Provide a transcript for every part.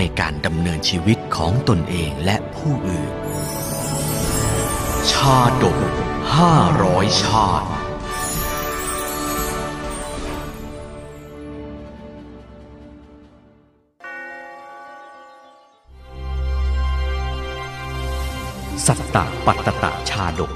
ในการดำเนินชีวิตของตนเองและผู้อื่นชาดก500ชาดสัตตปัตตะชาดก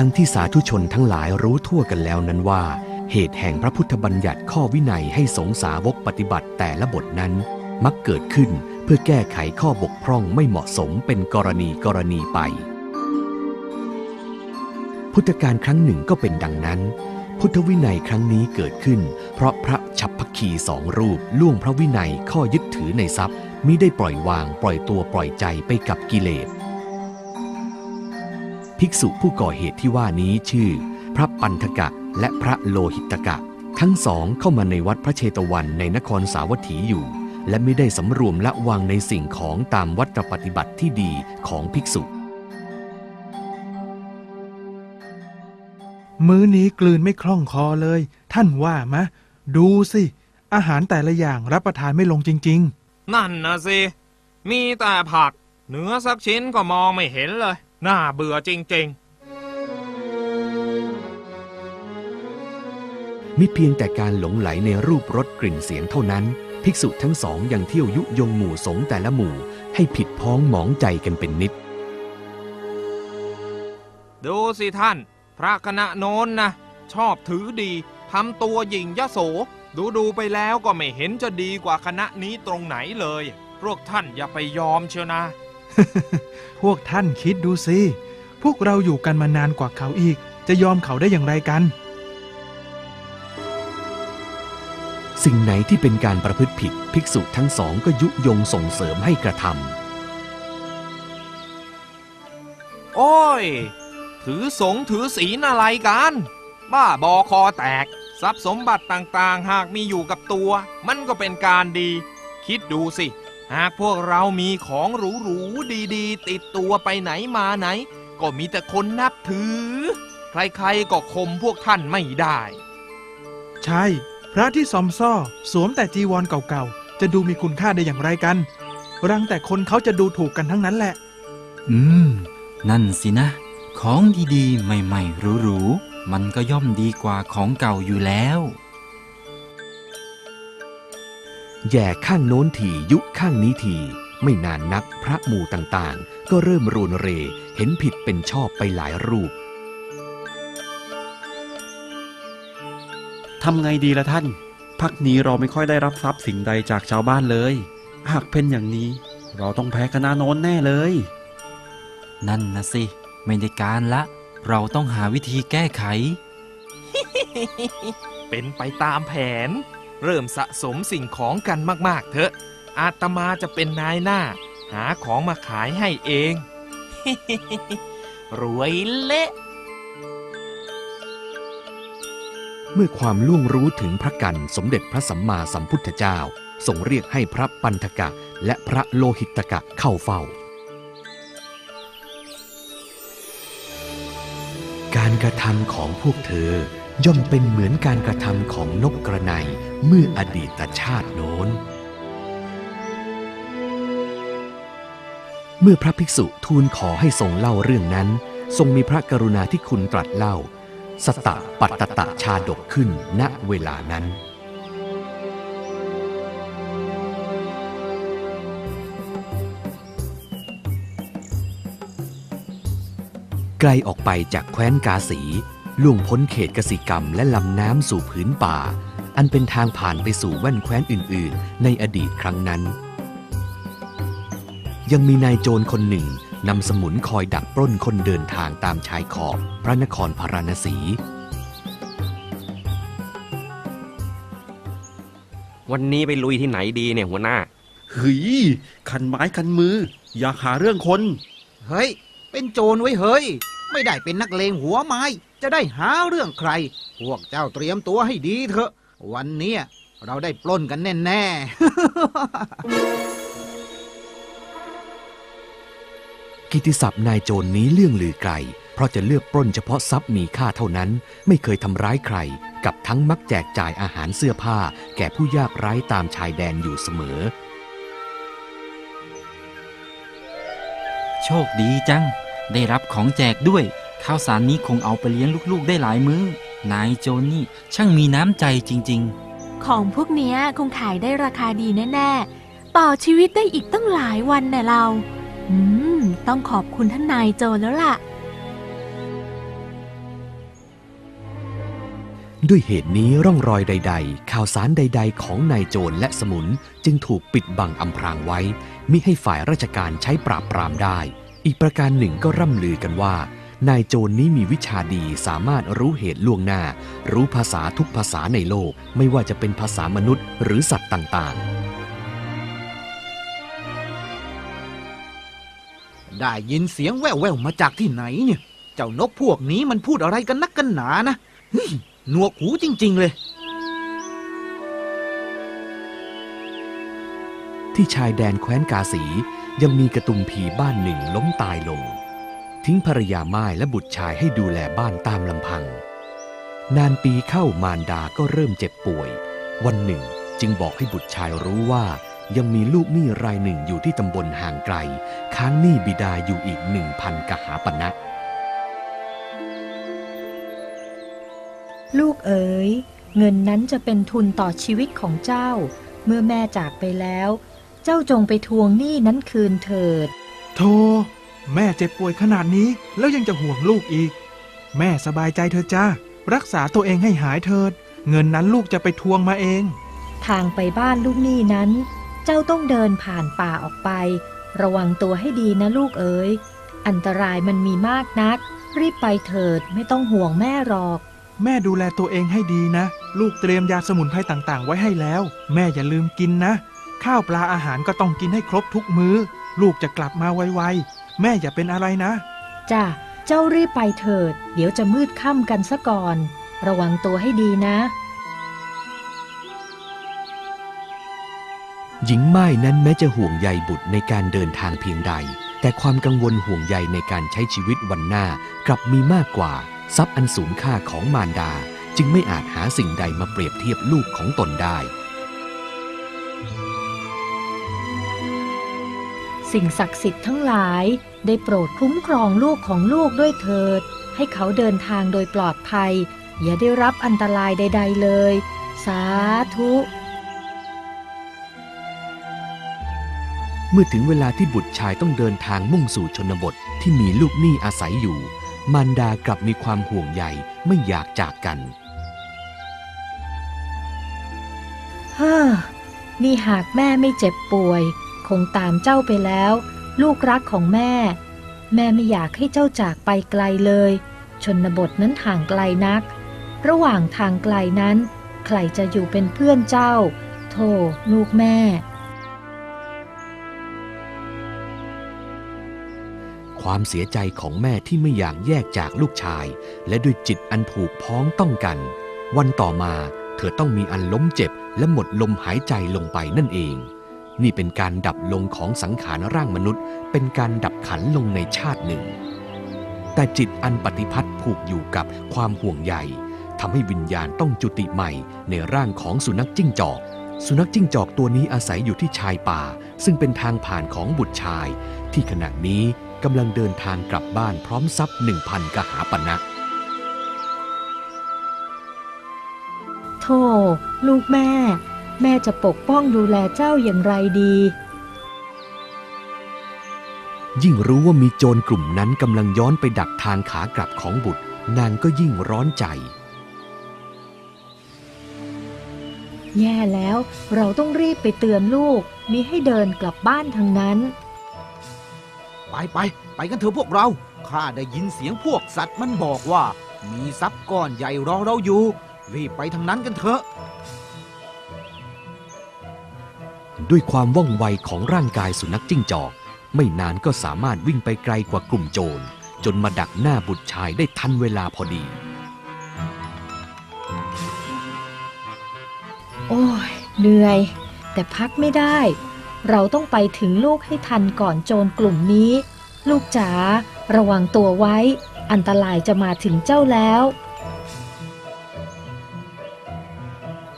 ดังที่สาธุชนทั้งหลายรู้ทั่วกันแล้วนั้นว่าเหตุแห่งพระพุทธบัญญัติข้อวินัยให้สงฆ์สาวกปฏิบัติแต่ละบทนั้นมักเกิดขึ้นเพื่อแก้ไขข้อบกพร่องไม่เหมาะสมเป็นกรณีไปพุทธกาลครั้งหนึ่งก็เป็นดังนั้นพุทธวินัยครั้งนี้เกิดขึ้นเพราะพระฉัพพคีสองรูปล่วงพระวินัยข้อยึดถือในทรัพย์มิได้ปล่อยวางปล่อยตัวปล่อยใจไปกับกิเลสภิกษุผู้ก่อเหตุที่ว่านี้ชื่อพระปันธกะและพระโลหิตกะทั้งสองเข้ามาในวัดพระเชตวันในนครสาวัตถีอยู่และไม่ได้สำรวมละวางในสิ่งของตามวัตรปฏิบัติที่ดีของภิกษุมื้อนี้กลืนไม่คล่องคอเลยท่านว่ามะดูสิอาหารแต่ละอย่างรับประทานไม่ลงจริงๆนั่นนะสิมีแต่ผักเนื้อสักชิ้นก็มองไม่เห็นเลยน่าเบื่อจริงๆมิเพียงแต่การหลงไหลในรูปรสกลิ่นเสียงเท่านั้นภิกษุทั้งสองยังเที่ยวยุยงหมู่สงฆ์แต่ละหมู่ให้ผิดพ้องหมองใจกันเป็นนิดดูสิท่านพระคณะโน้นนะชอบถือดีทำตัวหยิ่งยโสดูไปแล้วก็ไม่เห็นจะดีกว่าคณะนี้ตรงไหนเลยพวกท่านอย่าไปยอมเชียวนะ พวกท่านคิดดูสิพวกเราอยู่กันมานานกว่าเขาอีกจะยอมเขาได้อย่างไรกันสิ่งไหนที่เป็นการประพฤติผิดภิกษุทั้งสองก็ยุยงส่งเสริมให้กระทำโอ้ยถือสงถือศีลอะไรกันบ้าบอคอแตกทรัพย์สมบัติต่างๆหากมีอยู่กับตัวมันก็เป็นการดีคิดดูสิหากพวกเรามีของหรูๆดีๆติดตัวไปไหนมาไหนก็มีแต่คนนับถือใครๆก็ข่มพวกท่านไม่ได้ใช่พระที่ซอมซ่อสวมแต่จีวรเก่าๆจะดูมีคุณค่าได้อย่างไรกันรังแต่คนเขาจะดูถูกกันทั้งนั้นแหละนั่นสินะของดีๆใหม่ๆหรูๆมันก็ย่อมดีกว่าของเก่าอยู่แล้วแย่ข้างโน้นทียุข้างนี้ทีไม่นานนักพระหมู่ต่างๆก็เริ่มรุนเรเห็นผิดเป็นชอบไปหลายรูปทำไงดีล่ะท่านพักนี้เราไม่ค่อยได้รับทรัพย์สิ่งใดจากชาวบ้านเลยหากเป็นอย่างนี้เราต้องแพ้คณะโน้นแน่เลยนั่นนะสิไม่ได้การละเราต้องหาวิธีแก้ไข เป็นไปตามแผนเริ่มสะสมสิ่งของกันมากๆเถอะอาตมาจะเป็นนายหน้าหาของมาขายให้เอง รวยเละเมื่อความล่วงรู้ถึงพระกันสมเด็จพระสัมมาสัมพุทธเจ้าทรงเรียกให้พระปันธกะและพระโลหิตกะเข้าเฝ้าการกระทำของพวกเธอย่อมเป็นเหมือนการกระทำของนกกระไนเมื่ออดีตชาติโน้นเมื่อพระภิกษุทูลขอให้ทรงเล่าเรื่องนั้นทรงมีพระกรุณาธิคุณตรัสเล่าสัตตปัตตะชาดกขึ้นณเวลานั้นไกลออกไปจากแคว้นกาสีล่วงพ้นเขตกสิกรรมและลำน้ำสู่ผืนป่าอันเป็นทางผ่านไปสู่แว่นแคว้นอื่นๆในอดีตครั้งนั้น ยังมีนายโจรคนหนึ่งนำสมุนคอยดักปล้นคนเดินทางตามชายขอบพระนครพาราณสีวันนี้ไปลุยที่ไหนดีเนี่ยหัวหน้าเฮ้ยคันไม้คันมืออย่าหาเรื่องคนเฮ้ยเป็นโจรไว้เฮ้ยไม่ได้เป็นนักเลงหัวไม้จะได้หาเรื่องใครพวกเจ้าเตรียมตัวให้ดีเถอะวันนี้เราได้ปล้นกันแน่ๆ กิตติศัพท์นายโจร นี้เรื่องลือไกลเพราะจะเลือกปล้นเฉพาะทรัพย์มีค่าเท่านั้นไม่เคยทำร้ายใครกับทั้งมักแจกจ่ายอาหารเสื้อผ้าแก่ผู้ยากไร้ตามชายแดนอยู่เสมอโชคดีจังได้รับของแจกด้วยข้าวสารนี้คงเอาไปเลี้ยงลูกๆได้หลายมื้อนายโจร นี่ช่างมีน้ำใจจริงๆของพวกนี้คงขายได้ราคาดีแน่ๆต่อชีวิตได้อีกตั้งหลายวันน่ะเราต้องขอบคุณท่านนายโจรแล้วล่ะด้วยเหตุนี้ร่องรอยใดๆข่าวสารใดๆของนายโจรและสมุนจึงถูกปิดบังอำพรางไว้มิให้ฝ่ายราชการใช้ปราบปรามได้อีกประการหนึ่งก็ร่ำลือกันว่านายโจร นี้มีวิชาดีสามารถรู้เหตุล่วงหน้ารู้ภาษาทุกภาษาในโลกไม่ว่าจะเป็นภาษามนุษย์หรือสัตว์ต่างๆได้ยินเสียงแว่วๆมาจากที่ไหนเนี่ยเจ้านกพวกนี้มันพูดอะไรกันนักกันหนานะหนวกหูจริงๆเลยที่ชายแดนแคว้นกาสียังมีกระตุมผีบ้านหนึ่งล้มตายลงทิ้งภรรยาม่ายและบุตรชายให้ดูแลบ้านตามลำพังนานปีเข้ามารดาก็เริ่มเจ็บป่วยวันหนึ่งจึงบอกให้บุตรชายรู้ว่ายังมีลูกหนี้รายหนึ่งอยู่ที่ตำบลห่างไกลค้างหนี้บิดาอยู่อีก 1,000 กหาปณะลูกเอ๋ยเงินนั้นจะเป็นทุนต่อชีวิตของเจ้าเมื่อแม่จากไปแล้วเจ้าจงไปทวงหนี้นั้นคืนเถิดโธ่แม่เจ็บป่วยขนาดนี้แล้วยังจะห่วงลูกอีกแม่สบายใจเถอะจ้ารักษาตัวเองให้หายเถิดเงินนั้นลูกจะไปทวงมาเองทางไปบ้านลูกหนี้นั้นเจ้าต้องเดินผ่านป่าออกไประวังตัวให้ดีนะลูกเอ๋ยอันตรายมันมีมากนักรีบไปเถิดไม่ต้องห่วงแม่หรอกแม่ดูแลตัวเองให้ดีนะลูกเตรียมยาสมุนไพรต่างๆไว้ให้แล้วแม่อย่าลืมกินนะข้าวปลาอาหารก็ต้องกินให้ครบทุกมื้อลูกจะกลับมาไวๆแม่อย่าเป็นอะไรนะจ้ะเจ้ารีบไปเถิดเดี๋ยวจะมืดค่ำกันซะก่อนระวังตัวให้ดีนะหญิงม่ายนั้นแม้จะห่วงใยบุตรในการเดินทางเพียงใดแต่ความกังวลห่วงใยในการใช้ชีวิตวันหน้ากลับมีมากกว่าทรัพย์อันสูงค่าของมารดาจึงไม่อาจหาสิ่งใดมาเปรียบเทียบลูกของตนได้สิ่งศักดิ์สิทธิ์ทั้งหลายได้โปรดคุ้มครองลูกของลูกด้วยเถิดให้เขาเดินทางโดยปลอดภัยอย่าได้รับอันตรายใดๆเลยสาธุเมื่อถึงเวลาที่บุตรชายต้องเดินทางมุ่งสู่ชนบทที่มีลูกหนี้อาศัยอยู่มารดากลับมีความห่วงใยไม่อยากจากกันฮ่านี่หากแม่ไม่เจ็บป่วยคงตามเจ้าไปแล้วลูกรักของแม่ไม่อยากให้เจ้าจากไปไกลเลยชนบทนั้นห่างไกลนักระหว่างทางไกลนั้นใครจะอยู่เป็นเพื่อนเจ้าโธ่ลูกแม่ความเสียใจของแม่ที่ไม่อยากแยกจากลูกชายและด้วยจิตอันผูกพ้องต้องกันวันต่อมาเธอต้องมีอันล้มเจ็บและหมดลมหายใจลงไปนั่นเองนี่เป็นการดับลงของสังขารร่างมนุษย์เป็นการดับขันลงในชาติหนึ่งแต่จิตอันปฏิพัทธ์ผูกอยู่กับความห่วงใยทำให้วิญญาณต้องจุติใหม่ในร่างของสุนัขจิ้งจอกตัวนี้อาศัยอยู่ที่ชายป่าซึ่งเป็นทางผ่านของบุตรชายที่ขณะนี้กำลังเดินทางกลับบ้านพร้อมทรัพย์ 1,000 กหาปณะโธ่ลูกแม่จะปกป้องดูแลเจ้าอย่างไรดียิ่งรู้ว่ามีโจรกลุ่มนั้นกำลังย้อนไปดักทางขากลับของบุตรนางก็ยิ่งร้อนใจแย่แล้วเราต้องรีบไปเตือนลูกมิให้เดินกลับบ้านทางนั้น ไปกันเถอะพวกเราข้าได้ยินเสียงพวกสัตว์มันบอกว่ามีทรัพย์ก้อนใหญ่รอเราอยู่รีบไปทางนั้นกันเถอะด้วยความว่องไวของร่างกายสุนัขจิ้งจอกไม่นานก็สามารถวิ่งไปไกลกว่ากลุ่มโจรจนมาดักหน้าบุตรชายได้ทันเวลาพอดีโอ้ยเหนื่อยแต่พักไม่ได้เราต้องไปถึงลูกให้ทันก่อนโจรกลุ่มนี้ลูกจ๋าระวังตัวไว้อันตรายจะมาถึงเจ้าแล้ว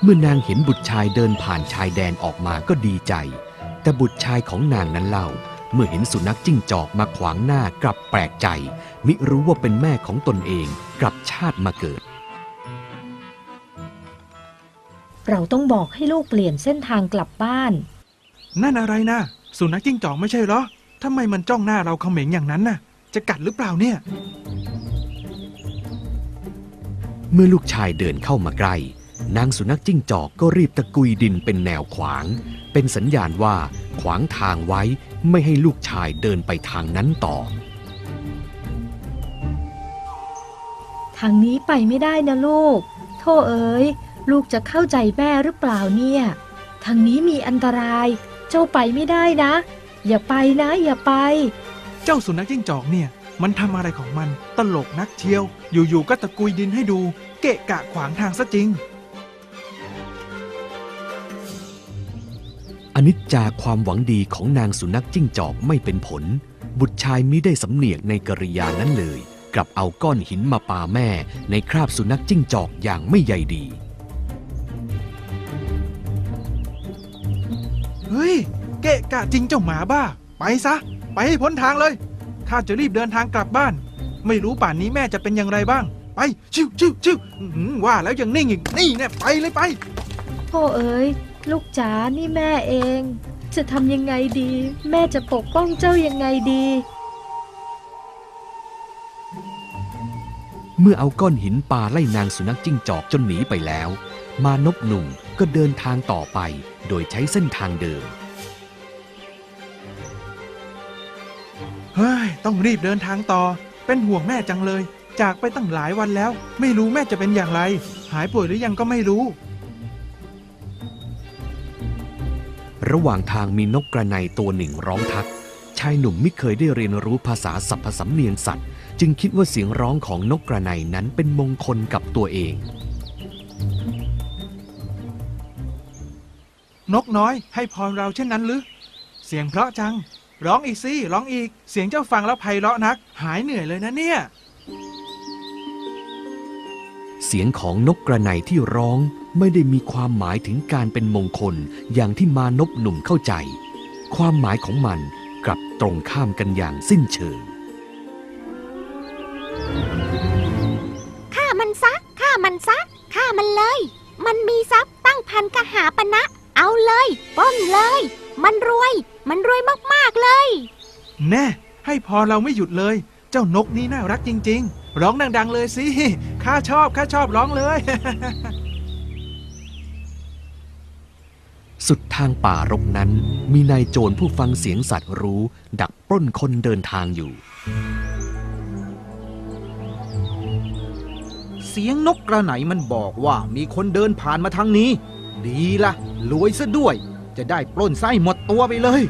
เมื่อนางเห็นบุตรชายเดินผ่านชายแดนออกมาก็ดีใจแต่บุตรชายของนางนั้นเล่าเมื่อเห็นสุนัขจิ้งจอกมาขวางหน้ากลับแปลกใจมิรู้ว่าเป็นแม่ของตนเองกลับชาติมาเกิดเราต้องบอกให้ลูกเปลี่ยนเส้นทางกลับบ้านนั่นอะไรนะสุนัขจิ้งจอกไม่ใช่เหรอทำไมมันจ้องหน้าเราเขม็งอย่างนั้นน่ะจะกัดหรือเปล่าเนี่ยเมื่อลูกชายเดินเข้ามาใกล้นางสุนัขจิ้งจอกก็รีบตะกุยดินเป็นแนวขวางเป็นสัญญาณว่าขวางทางไว้ไม่ให้ลูกชายเดินไปทางนั้นต่อทางนี้ไปไม่ได้นะลูกโธ่เอ๋ยลูกจะเข้าใจแม่หรือเปล่าเนี่ยทางนี้มีอันตรายเจ้าไปไม่ได้นะอย่าไปนะอย่าไปเจ้าสุนัขจิ้งจอกเนี่ยมันทำอะไรของมันตลกนักเชียวอยู่ๆก็ตะกุยดินให้ดูเกะกะขวางทางซะจริงอนิจจาความหวังดีของนางสุนัขจิ้งจอกไม่เป็นผลบุตรชายมิได้สำเนียกในกริยานั้นเลยกลับเอาก้อนหินมาปาแม่ในคราบสุนัขจิ้งจอกอย่างไม่ใยดีเฮ้ยเกะกะจริงเจ้าหมาบ้าไปซะไปให้พ้นทางเลยข้าจะรีบเดินทางกลับบ้านไม่รู้ป่านนี้แม่จะเป็นอย่างไรบ้างไปชิวว่าแล้วยังนิ่งอีกนี่เนี่ยไปเลยไปโธ่เอ๋ยลูกจ๋านี่แม่เองจะทำยังไงดีแม่จะปกป้องเจ้ายังไงดีเมื่อเอาก้อนหินปาไล่นางสุนัขจิ้งจอกจนหนีไปแล้วมานพหนุ่มก็เดินทางต่อไปโดยใช้เส้นทางเดิมเฮ้ยต้องรีบเดินทางต่อเป็นห่วงแม่จังเลยจากไปตั้งหลายวันแล้วไม่รู้แม่จะเป็นอย่างไรหายป่วยหรือยังก็ไม่รู้ระหว่างทางมีนกกระไนตัวหนึ่งร้องทักชายหนุ่มไม่เคยได้เรียนรู้ภาษาสรรพสำเนียงสัตว์จึงคิดว่าเสียงร้องของนกกระไนนั้นเป็นมงคลกับตัวเองนกน้อยให้พรเราเช่นนั้นหรือเสียงเพราะจังร้องอีกสิร้องอีกเสียงเจ้าฟังแล้วไพเราะนักหายเหนื่อยเลยนะเนี่ยเสียงของนกกระไนที่ร้องไม่ได้มีความหมายถึงการเป็นมงคลอย่างที่มานพหนุ่มเข้าใจความหมายของมันกลับตรงข้ามกันอย่างสิ้นเชิงฆ่ามันซะฆ่ามันซะฆ่ามันเลยมันมีทรัพย์ตั้งพันกหาปณะเอาเลยป้นเลยมันรวยมากๆเลยแน่ให้พอเราไม่หยุดเลยเจ้านกนี่น่ารักจริงๆร้องดังๆเลยสิข้าชอบร้องเลยสุดทางป่ารกนั้นมีนายโจรผู้ฟังเสียงสัตว์รู้ดักปล้นคนเดินทางอยู่เสียงนกกระไหนมันบอกว่ามีคนเดินผ่านมาทางนี้ดีละรวยซะด้วยจะได้ปล้นไส้หมดตัวไปเลย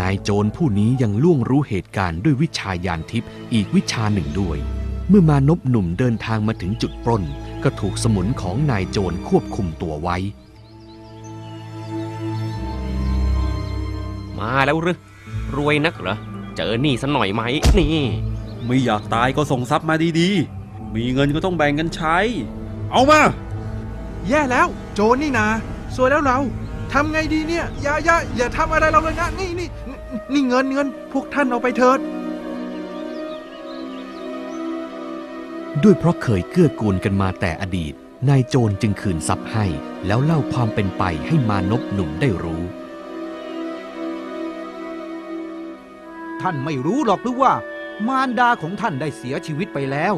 นายโจรผู้นี้ยังล่วงรู้เหตุการณ์ด้วยวิชาญาณทิพย์อีกวิชาหนึ่งด้วยเมื่อมานพหนุ่มเดินทางมาถึงจุดปล้นก็ถูกสมุนของนายโจรควบคุมตัวไว้มาแล้วหรือรวยนักเหรอเจอหนี้ซะหน่อยไหมนี่ไม่อยากตายก็ส่งทรัพย์มาดีๆมีเงินก็ต้องแบ่งกันใช้เอามาแย่แล้วโจรนี่นาซวยแล้วเราทำไงดีเนี่ยอย่าทำอะไรเราเลยนะนี่เงินพวกท่านเอาไปเถิดด้วยเพราะเคยเกื้อกูลกันมาแต่อดีตนายโจรจึงคืนทรัพย์ให้แล้วเล่าความเป็นไปให้มานพหนุ่มได้รู้ท่านไม่รู้หรอกหรือว่ามารดาของท่านได้เสียชีวิตไปแล้ว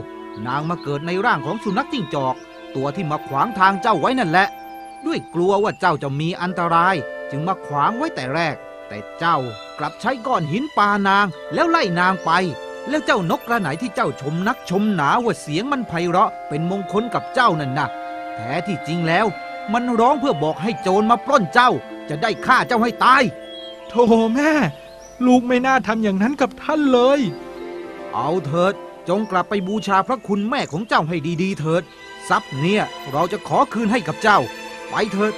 นางมาเกิดในร่างของสุนัขจิ้งจอกตัวที่มาขวางทางเจ้าไว้นั่นแหละด้วยกลัวว่าเจ้าจะมีอันตรายจึงมาขวางไว้แต่แรก แต่เจ้ากลับใช้ก้อนหินปานางแล้วไล่นางไปแล้วเจ้านกกระไหนที่เจ้าชมนักชมหนาว่าเสียงมันไพเราะเป็นมงคลกับเจ้านั่นนะแท้ที่จริงแล้วมันร้องเพื่อบอกให้โจรมาปล้นเจ้าจะได้ฆ่าเจ้าให้ตายโธ่แม่ลูกไม่น่าทำอย่างนั้นกับท่านเลยเอาเถิดจงกลับไปบูชาพระคุณแม่ของเจ้าให้ดีๆเถิดทรัพย์เนี่ยเราจะขอคืนให้กับเจ้าไปเถิด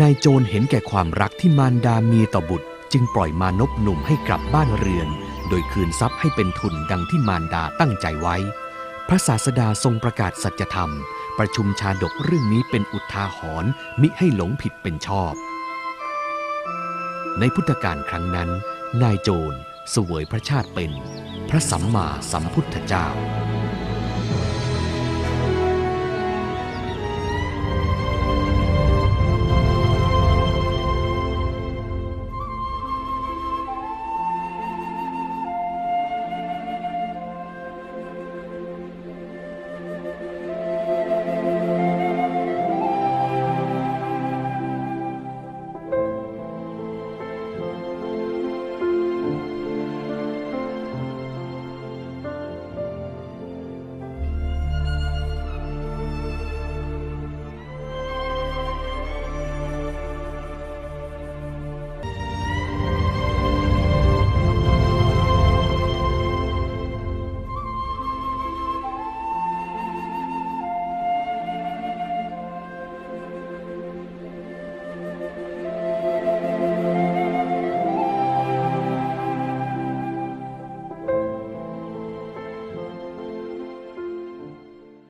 นายโจรเห็นแก่ความรักที่มารดามีต่อบุตรจึงปล่อยมานพหนุ่มให้กลับบ้านเรือนโดยคืนทรัพย์ให้เป็นทุนดังที่มารดาตั้งใจไว้พระศาสดาทรงประกาศสัจธรรมประชุมชาดกเรื่องนี้เป็นอุทาหรณ์มิให้หลงผิดเป็นชอบในพุทธกาลครั้งนั้นนายโจรเสวยพระชาติเป็นพระสัมมาสัมพุทธเจ้า